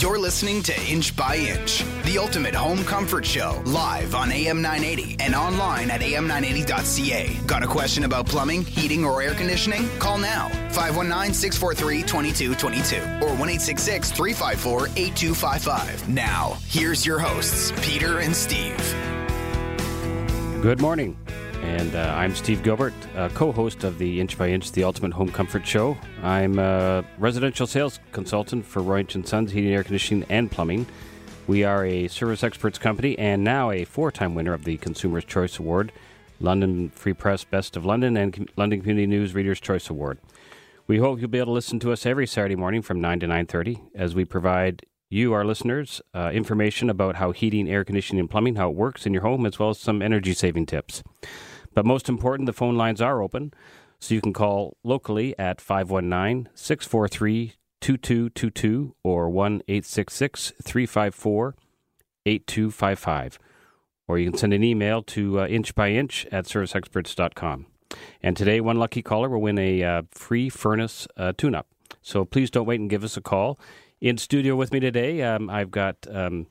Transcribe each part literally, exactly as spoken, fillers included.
You're listening to Inch by Inch, the ultimate home comfort show, live on A M nine eighty and online at a m nine eighty dot c a. Got a question about plumbing, heating, or air conditioning? Call now, five one nine, six four three, two two two two or one eight six six, three five four, eight two five five. Now, here's your hosts, Peter and Steve. Good morning, and uh, I'm Steve Gilbert, uh, co-host of the Inch by Inch, the ultimate home comfort show. I'm a residential sales consultant for Roy Antonsen Heating, Air Conditioning, and Plumbing. We are a Service Experts company and now a four-time winner of the Consumer's Choice Award, London Free Press Best of London, and Com- London Community News Reader's Choice Award. We hope you'll be able to listen to us every Saturday morning from nine to nine thirty as we provide you, our listeners, uh, information about how heating, air conditioning, and plumbing, how it works in your home, as well as some energy-saving tips. But most important, the phone lines are open, so you can call locally at five one nine, six four three, two two two two or one eight six six, three five four, eight two five five. Or you can send an email to uh, inchbyinch at service experts dot com. And today, one lucky caller will win a uh, free furnace uh, tune-up. So please don't wait and give us a call. In studio with me today, um, I've got um,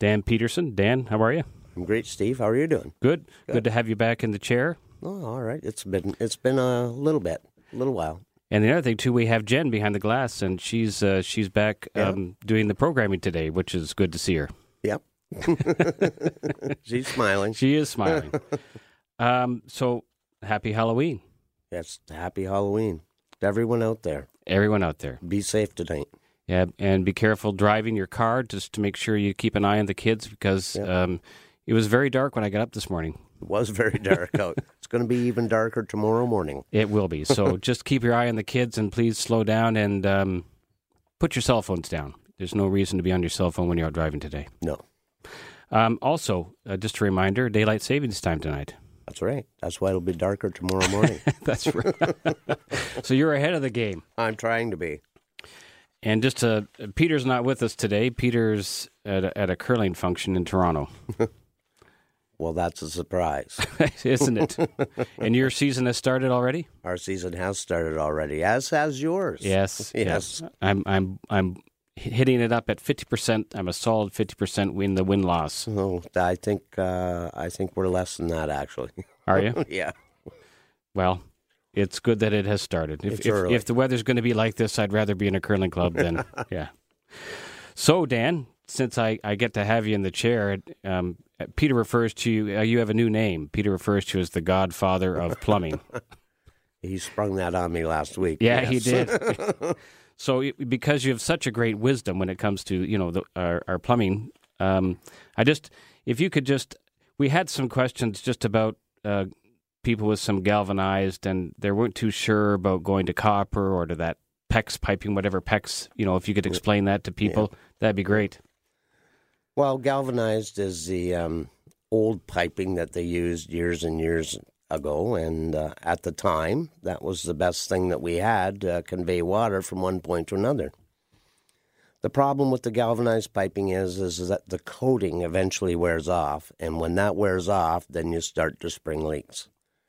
Dan Peterson. Dan, how are you? I'm great, Steve. How are you doing? Good. Good. Good to have you back in the chair. Oh, all right. It's been it's been a little bit, a little while. And the other thing too, we have Jen behind the glass, and she's uh, she's back yeah. um, doing the programming today, which is good to see her. Yep. She's smiling. She is smiling. um, so happy Halloween. Yes, happy Halloween to everyone out there. Everyone out there, be safe tonight. Yeah, and be careful driving your car, just to make sure you keep an eye on the kids, because yep. um, it was very dark when I got up this morning. It was very dark out. It's going to be even darker tomorrow morning. It will be. So just keep your eye on the kids, and please slow down and um, put your cell phones down. There's no reason to be on your cell phone when you're out driving today. No. Um, also, uh, just a reminder, daylight savings time tonight. That's right. That's why it'll be darker tomorrow morning. That's right. So you're ahead of the game. I'm trying to be. And just uh, Peter's not with us today. Peter's at a, at a curling function in Toronto. Well, that's a surprise. Isn't it? And your season has started already? Our season has started already, as has yours. Yes. Yes. yes. I'm I'm I'm hitting it up at fifty percent. I'm a solid fifty percent win the win-loss. Oh, I think uh, I think we're less than that, actually. Are you? Yeah. Well, it's good that it has started. If, if, if the weather's going to be like this, I'd rather be in a curling club than, yeah. So, Dan, since I, I get to have you in the chair, um, Peter refers to you, uh, you have a new name. Peter refers to you as the godfather of plumbing. He sprung that on me last week. Yeah, yes. He did. So, because you have such a great wisdom when it comes to, you know, the, our, our plumbing, um, I just, if you could just, we had some questions just about uh people with some galvanized, and they weren't too sure about going to copper or to that PEX piping, whatever PEX, you know, if you could explain that to people, yeah. that'd be great. Well, galvanized is the um, old piping that they used years and years ago, and uh, at the time, that was the best thing that we had to uh, convey water from one point to another. The problem with the galvanized piping is, is that the coating eventually wears off, and when that wears off, then you start to spring leaks.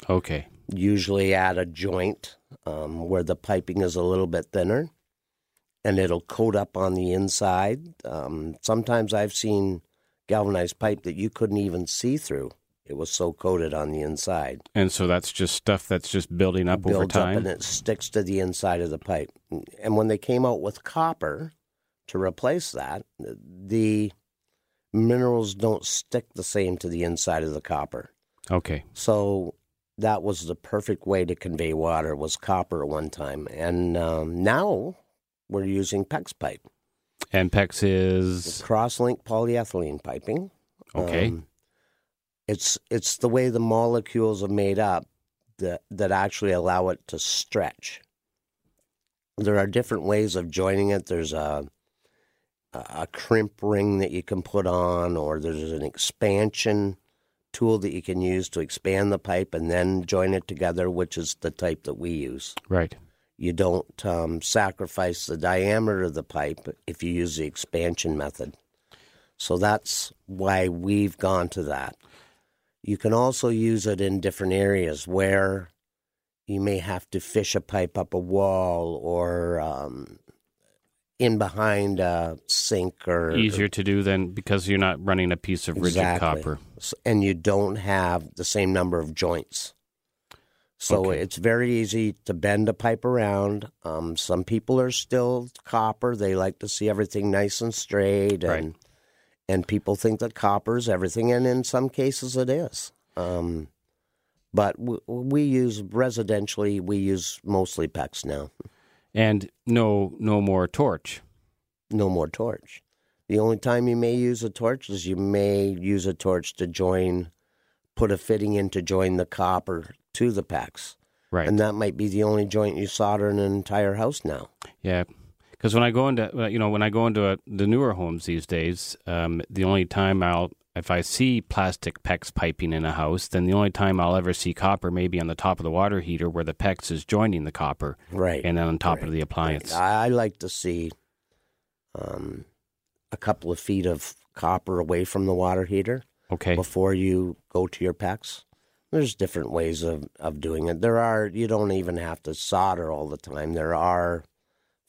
Okay. Usually at a joint um, where the piping is a little bit thinner, and it'll coat up on the inside. Um, sometimes I've seen galvanized pipe that you couldn't even see through. It was so coated on the inside. And so that's just stuff that's just building up Builds over time? Up and it sticks to the inside of the pipe. And when they came out with copper to replace that, the minerals don't stick the same to the inside of the copper. Okay. So that was the perfect way to convey water, was copper at one time. And um, now we're using PEX pipe. And PEX is? Cross-linked polyethylene piping. Okay. Um, it's it's the way the molecules are made up that, that actually allow it to stretch. There are different ways of joining it. There's a, a crimp ring that you can put on, or there's an expansion tool that you can use to expand the pipe and then join it together, which is the type that we use. Right. You don't um, sacrifice the diameter of the pipe if you use the expansion method. So that's why we've gone to that. You can also use it in different areas where you may have to fish a pipe up a wall, or um, in behind a sink or... Easier to do than because you're not running a piece of rigid exactly. copper. And you don't have the same number of joints. So okay. it's very easy to bend a pipe around. Um, some people are still copper. They like to see everything nice and straight. And, right. and people think that copper is everything, and in some cases it is. Um, but w- we use residentially, we use mostly PEX now. And no, no more torch. No more torch. The only time you may use a torch is you may use a torch to join, put a fitting in to join the copper to the PEX. Right. And that might be the only joint you solder in an entire house now. Yeah. Because when I go into, you know, when I go into a, the newer homes these days, um, the only time I'll, if I see plastic PEX piping in a house, then the only time I'll ever see copper may be on the top of the water heater where the PEX is joining the copper. Right. And then on top right. of the appliance. Right. I like to see um, a couple of feet of copper away from the water heater. Okay. Before you go to your PEX. There's different ways of, of doing it. There are, you don't even have to solder all the time. There are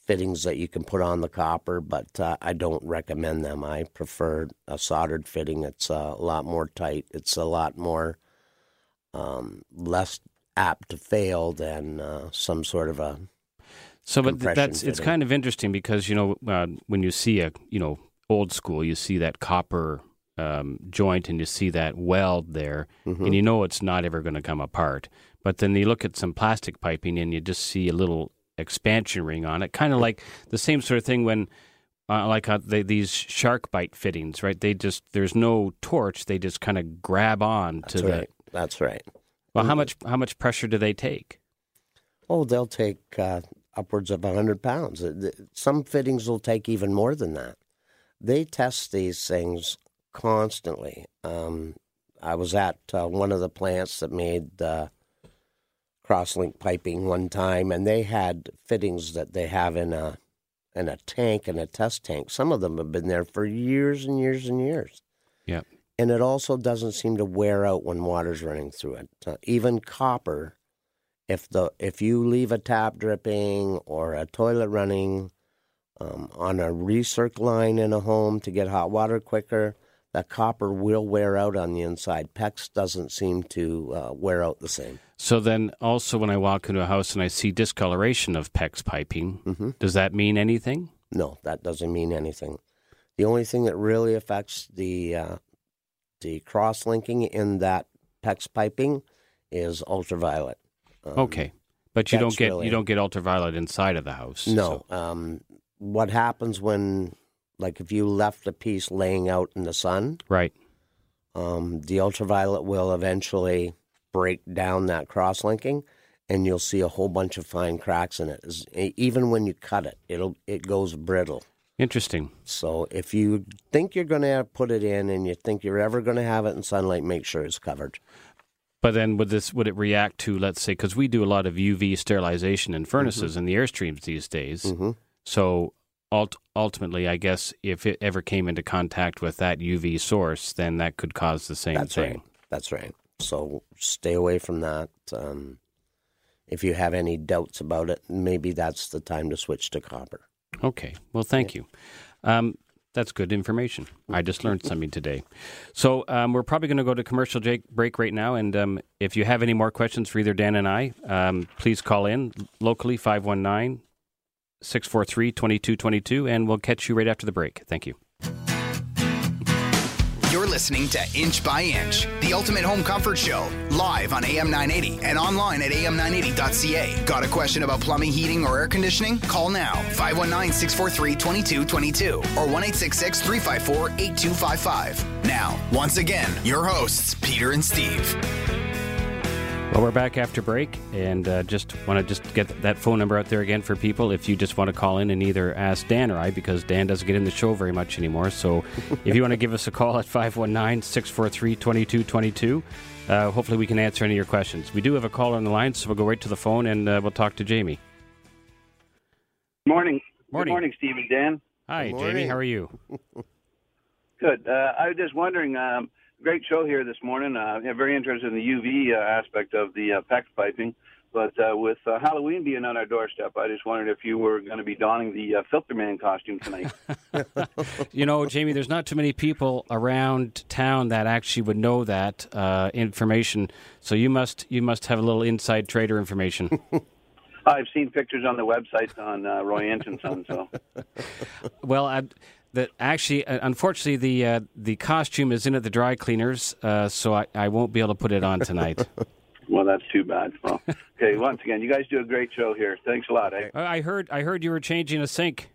fittings that you can put on the copper, but uh, I don't recommend them. I prefer a soldered fitting. It's uh, a lot more tight. It's a lot more um, less apt to fail than uh, some sort of a so. But that's fitting. It's kind of interesting because you know uh, when you see a you know old school, you see that copper um, joint and you see that weld there, mm-hmm. and you know it's not ever going to come apart. But then you look at some plastic piping and you just see a little expansion ring on it, kind of like the same sort of thing when uh, like uh, they, these Shark Bite fittings, right? They just, there's no torch, they just kind of grab on to the... Right. That's right. Well, mm-hmm. how much how much pressure do they take? Oh, they'll take uh, upwards of one hundred pounds. Some fittings will take even more than that. They test these things constantly. Um, I was at uh, one of the plants that made... Uh, crosslink piping one time, and they had fittings that they have in a in a tank, in a test tank. Some of them have been there for years and years and years. Yeah. And it also doesn't seem to wear out when water's running through it. Uh, even copper, if the if you leave a tap dripping or a toilet running um, on a recirc line in a home to get hot water quicker, that copper will wear out on the inside. PEX doesn't seem to uh, wear out the same. So then also when I walk into a house and I see discoloration of PEX piping, mm-hmm. does that mean anything? No, that doesn't mean anything. The only thing that really affects the uh, the cross-linking in that PEX piping is ultraviolet. Um, okay, but you don't get really... you don't get ultraviolet inside of the house. No. So. Um, what happens when... Like if you left a piece laying out in the sun, right? Um, the ultraviolet will eventually break down that cross-linking, and you'll see a whole bunch of fine cracks in it. It's, even when you cut it, it'll it goes brittle. Interesting. So if you think you're going to put it in, and you think you're ever going to have it in sunlight, make sure it's covered. But then would this would it react to, let's say, because we do a lot of U V sterilization in furnaces mm-hmm. and the airstreams these days, mm-hmm. so. Ultimately, I guess if it ever came into contact with that U V source, then that could cause the same That's thing. Right. That's right. So stay away from that. Um, if you have any doubts about it, maybe that's the time to switch to copper. Okay. Well, thank yeah. you. Um, that's good information. I just learned something today. So um, we're probably going to go to commercial break right now. And um, if you have any more questions for either Dan and I, um, please call in locally five one nine, five one nine six four three, two two two two, and we'll catch you right after the break. Thank you. You're listening to Inch by Inch, the ultimate home comfort show, live on A M nine eighty and online at a m nine eighty dot c a. Got a question about plumbing, heating, or air conditioning? Call now, five one nine, six four three, two two two two or one eight six six, three five four, eight two five five. Now, once again, your hosts, Peter and Steve. Well, we're back after break, and uh, just want to just get that phone number out there again for people if you just want to call in and either ask Dan or I, because Dan doesn't get in the show very much anymore. So if you want to give us a call at five one nine, six four three, two two two two, uh, hopefully we can answer any of your questions. We do have a caller on the line, so we'll go right to the phone, and uh, we'll talk to Jamie. Morning. Morning. Good morning, Steve and Dan. Hi, Jamie. How are you? Good. Uh, I was just wondering... Um, Great show here this morning. Uh, yeah, very interested in the U V uh, aspect of the uh, PEX piping. But uh, with uh, Halloween being on our doorstep, I just wondered if you were going to be donning the uh, Filter Man costume tonight. You know, Jamie, there's not too many people around town that actually would know that uh, information. So you must you must have a little inside trader information. I've seen pictures on the website on uh, Roy Antonsen. So, well, I, the, actually, uh, unfortunately, the uh, the costume is in at the dry cleaners, uh, so I, I won't be able to put it on tonight. Well, that's too bad. Well, okay, once again, you guys do a great show here. Thanks a lot. Eh? I heard I heard you were changing a sink.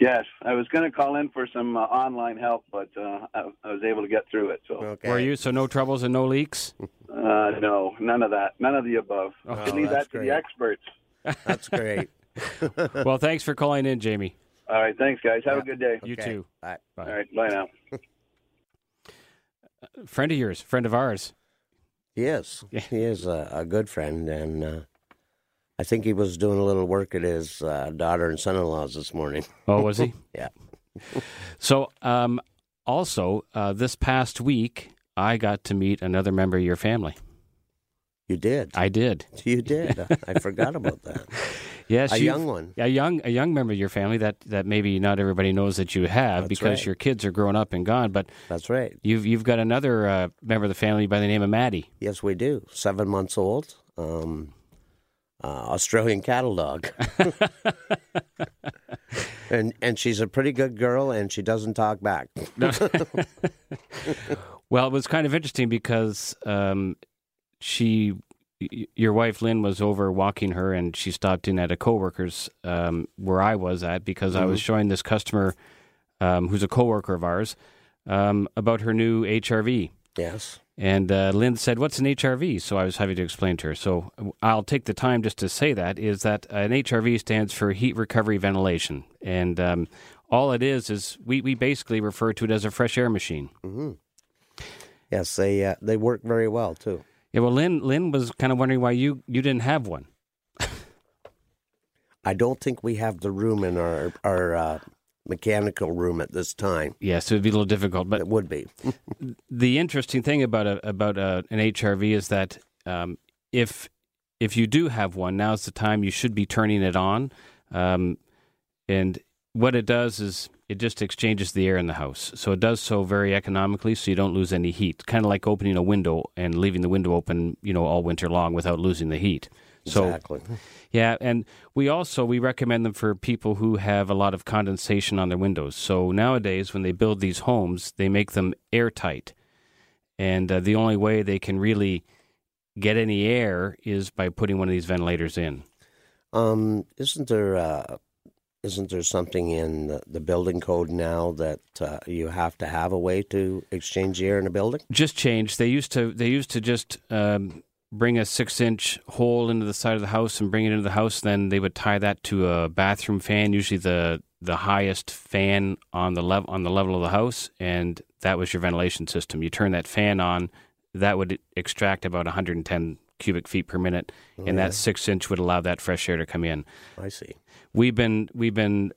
Yes, I was going to call in for some uh, online help, but uh, I, I was able to get through it. So, okay. Were you? So no troubles and no leaks? Uh, no, none of that. None of the above. Oh, I leave that to great. The experts. That's great. Well, thanks for calling in, Jamie. All right, thanks, guys. Have yeah. a good day. Okay. You too. Bye. Bye. All right, bye now. Friend of yours, friend of ours. Yes, he, he is a, a good friend, and uh, I think he was doing a little work at his uh, daughter and son-in-law's this morning. Oh, was he? Yeah. So, um, also, uh, this past week, I got to meet another member of your family. You did? I did. You did. I forgot about that. Yes, a young one. A young a young member of your family that, that maybe not everybody knows that you have That's because right. your kids are grown up and gone. But That's right. You've, you've got another uh, member of the family by the name of Maddie. Yes, we do. Seven months old. Um, uh, Australian cattle dog. and and she's a pretty good girl, and she doesn't talk back. Well, it was kind of interesting because um, she... Your wife, Lynn, was over walking her, and she stopped in at a co-worker's um, where I was at because mm-hmm. I was showing this customer, um, who's a co-worker of ours, um, about her new H R V. Yes. And uh, Lynn said, what's an H R V? So I was having to explain to her. So I'll take the time just to say that, is that an H R V stands for heat recovery ventilation. And um, all it is is we, we basically refer to it as a fresh air machine. Mm-hmm. Yes, they uh, they work very well, too. Yeah, well, Lynn, Lynn was kind of wondering why you, you didn't have one. I don't think we have the room in our our uh, mechanical room at this time. Yes, it would be a little difficult. But it would be. The interesting thing about a, about a, an H R V is that um, if if you do have one, now's the time you should be turning it on. Um, and what it does is it just exchanges the air in the house. So it does so very economically so you don't lose any heat. Kind of like opening a window and leaving the window open, you know, all winter long without losing the heat. Exactly. So, yeah, and we also, we recommend them for people who have a lot of condensation on their windows. So nowadays when they build these homes, they make them airtight. And uh, the only way they can really get any air is by putting one of these ventilators in. Um, isn't there... Uh... Isn't there something in the building code now that uh, you have to have a way to exchange the air in a building? Just change. They used to they used to just um, bring a six-inch hole into the side of the house and bring it into the house. Then they would tie that to a bathroom fan, usually the the highest fan on the level on the level of the house, and that was your ventilation system. You turn that fan on, that would extract about one hundred ten cubic feet per minute, and mm-hmm. that six-inch would allow that fresh air to come in. I see. We've been we've been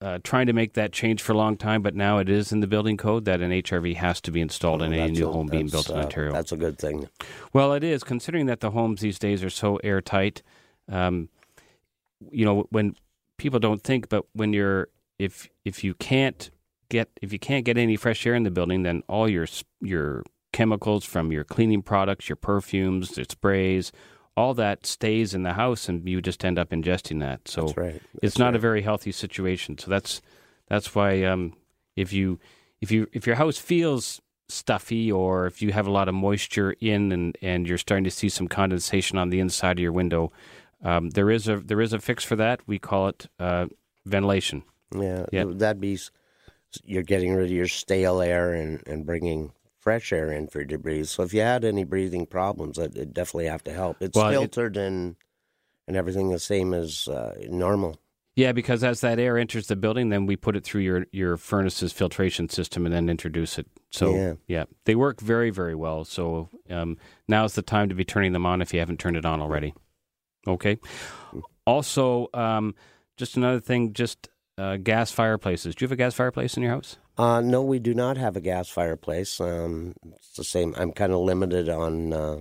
uh, trying to make that change for a long time, but now it is in the building code that an H R V has to be installed oh, in any new a, home being built in uh, Ontario. That's a good thing. Well, it is, considering that the homes these days are so airtight. Um, you know, when people don't think, but when you're if if you can't get if you can't get any fresh air in the building, then all your your chemicals from your cleaning products, your perfumes, your sprays, all that stays in the house, and you just end up ingesting that. So that's right. that's it's not right. a very healthy situation. So that's that's why um, if you if you if your house feels stuffy, or if you have a lot of moisture in, and, and you're starting to see some condensation on the inside of your window, um, there is a there is a fix for that. We call it uh, ventilation. Yeah, yeah, that'd be you're getting rid of your stale air and, and bringing fresh air in for debris. So if you had any breathing problems, it would definitely have to help. It's well, filtered it, and and everything the same as uh, normal. Yeah, because as that air enters the building, then we put it through your, your furnace's filtration system and then introduce it. So, yeah, yeah they work very, very well. So um, now's the time to be turning them on if you haven't turned it on already. Okay. Also, um, just another thing, just uh, gas fireplaces. Do you have a gas fireplace in your house? Uh, no, we do not have a gas fireplace. Um, it's the same. I'm kind of limited on uh,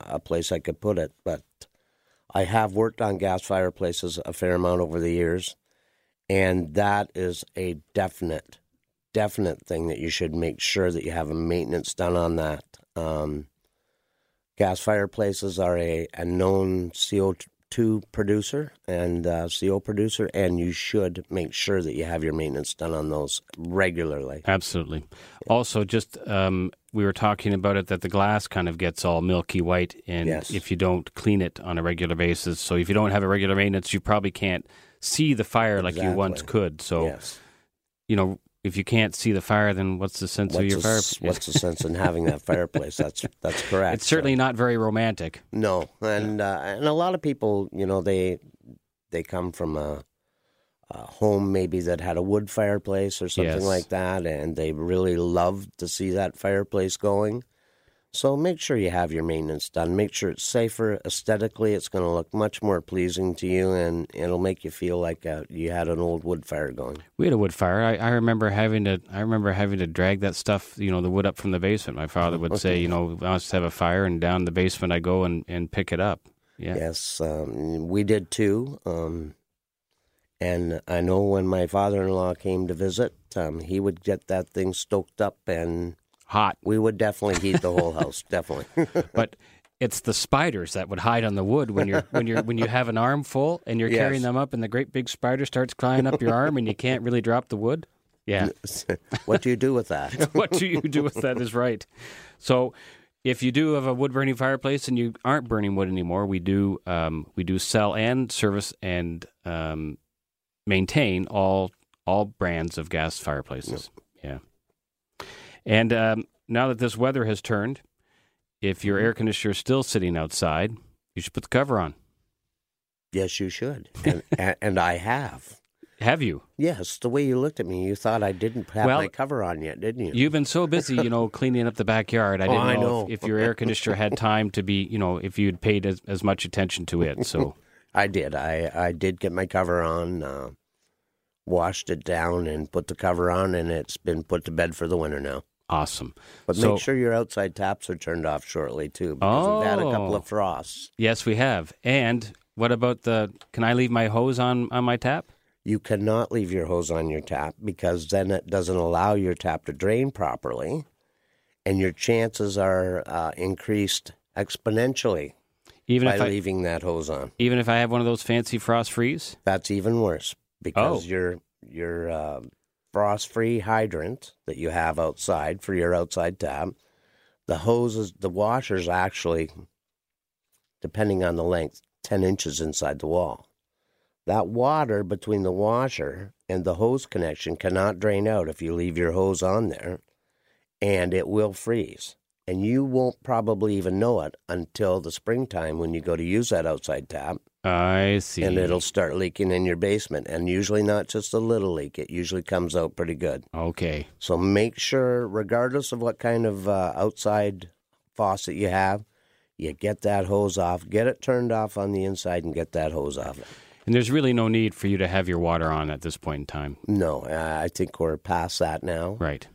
a place I could put it. But I have worked on gas fireplaces a fair amount over the years, and that is a definite, definite thing that you should make sure that you have a maintenance done on that. Um, gas fireplaces are a, a known C O two producer and uh, C O producer, and you should make sure that you have your maintenance done on those regularly. Absolutely. Also, just um, we were talking about it, that the glass kind of gets all milky white, and yes. if you don't clean it on a regular basis, so if you don't have a regular maintenance, you probably can't see the fire exactly. like you once could. So, yes. you know, if you can't see the fire, then what's the sense what's of your fireplace? What's the sense in having that fireplace? That's that's correct. It's certainly so. not very romantic. No, and yeah. uh, and a lot of people, you know, they they come from a, a home maybe that had a wood fireplace or something yes. like that, and they really love to see that fireplace going. So make sure you have your maintenance done. Make sure it's safer. Aesthetically, it's going to look much more pleasing to you, and it'll make you feel like uh, you had an old wood fire going. We had a wood fire. I, I remember having to I remember having to drag that stuff, you know, the wood up from the basement. My father would okay. say, you know, I must have a fire, and down the basement I go and, and pick it up. Yeah. Yes, um, we did too. Um, and I know when my father-in-law came to visit, um, he would get that thing stoked up and... hot. We would definitely heat the whole house, definitely. But it's the spiders that would hide on the wood when you're when you're when you have an armful and you're yes. carrying them up, and the great big spider starts climbing up your arm, and you can't really drop the wood. Yeah. What do you do with that? What do you do with that is right. So, if you do have a wood burning fireplace and you aren't burning wood anymore, we do um, we do sell and service and um, maintain all all brands of gas fireplaces. Yep. Yeah. And um, now that this weather has turned, if your air conditioner is still sitting outside, you should put the cover on. Yes, you should. And, and, and I have. Have you? Yes. The way you looked at me, you thought I didn't have well, my cover on yet, didn't you? You've been so busy, you know, cleaning up the backyard. I didn't oh, I know, know. If, if your air conditioner had time to be, you know, if you'd paid as, as much attention to it. So I did. I, I did get my cover on. Uh, washed it down and put the cover on, and it's been put to bed for the winter now. Awesome. But so, make sure your outside taps are turned off shortly, too, because oh, we've had a couple of frosts. Yes, we have. And what about the, can I leave my hose on, on my tap? You cannot leave your hose on your tap, because then it doesn't allow your tap to drain properly, and your chances are uh, increased exponentially even by if I, leaving that hose on. Even if I have one of those fancy frost frees? That's even worse, because oh. your, your uh, frost-free hydrant that you have outside for your outside tap, the hoses, the washer's actually, depending on the length, ten inches inside the wall. That water between the washer and the hose connection cannot drain out if you leave your hose on there, and it will freeze. And you won't probably even know it until the springtime when you go to use that outside tap. I see. And it'll start leaking in your basement, and usually not just a little leak. It usually comes out pretty good. Okay. So make sure, regardless of what kind of uh, outside faucet you have, you get that hose off, get it turned off on the inside, and get that hose off. And there's really no need for you to have your water on at this point in time. No, uh, I think we're past that now. Right.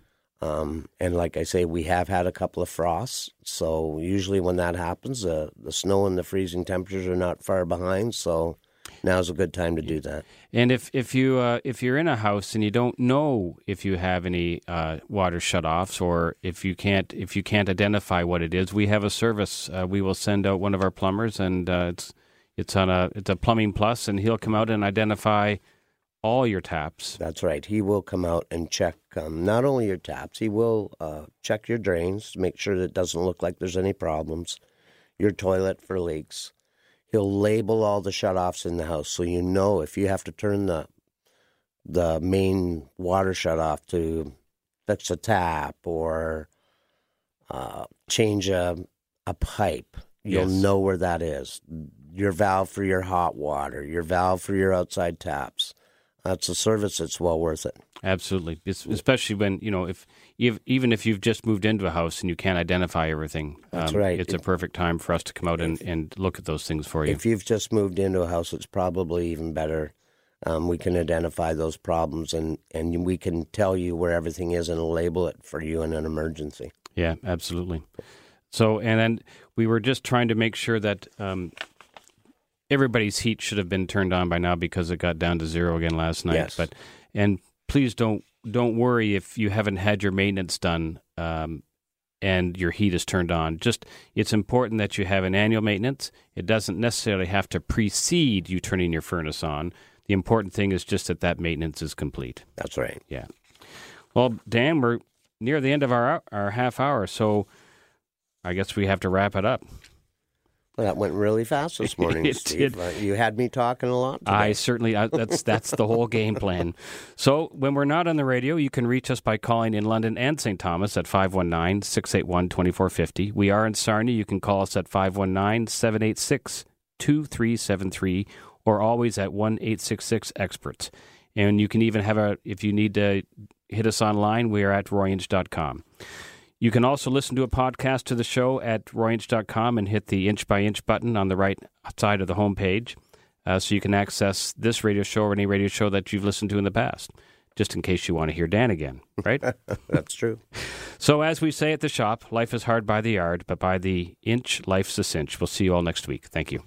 Um, and like I say, we have had a couple of frosts, so usually when that happens, uh, the snow and the freezing temperatures are not far behind, so now's a good time to do that. And if, if, you, uh, if you're in a house and you don't know if you have any uh, water shutoffs, or if you can't if you can't identify what it is, we have a service. Uh, we will send out one of our plumbers, and uh, it's it's on a it's a Plumbing Plus, and he'll come out and identify all your taps. That's right. He will come out and check um, not only your taps, he will uh, check your drains, make sure that it doesn't look like there's any problems, your toilet for leaks. He'll label all the shutoffs in the house, so you know if you have to turn the the main water shutoff to fix a tap or uh, change a, a pipe, you'll yes. know where that is. Your valve for your hot water, your valve for your outside taps. That's a service that's well worth it. Absolutely, it's, especially when you know if you've, even if you've just moved into a house and you can't identify everything. That's um, right. It's if, a perfect time for us to come out and, if, and look at those things for you. If you've just moved into a house, it's probably even better. Um, we can identify those problems, and and we can tell you where everything is and label it for you in an emergency. Yeah, absolutely. So, and then we were just trying to make sure that um, everybody's heat should have been turned on by now because it got down to zero again last night. Yes. But and please don't don't worry if you haven't had your maintenance done um, and your heat is turned on. Just it's important that you have an annual maintenance. It doesn't necessarily have to precede you turning your furnace on. The important thing is just that that maintenance is complete. That's right. Yeah. Well, Dan, we're near the end of our our half hour, so I guess we have to wrap it up. Well, that went really fast this morning, it Steve. Did. Uh, you had me talking a lot today. I certainly, I, that's that's the whole game plan. So when we're not on the radio, you can reach us by calling in London and Saint Thomas at five one nine, six eight one, two four five zero. We are in Sarnia. You can call us at five one nine, seven eight six, two three seven three or always at one eight six six experts. And you can even have a, if you need to hit us online, we are at Roy Inch dot com. You can also listen to a podcast to the show at Roy Inch dot com and hit the inch by inch button on the right side of the homepage, uh, so you can access this radio show or any radio show that you've listened to in the past, just in case you want to hear Dan again, right? That's true. So as we say at the shop, life is hard by the yard, but by the inch, life's a cinch. We'll see you all next week. Thank you.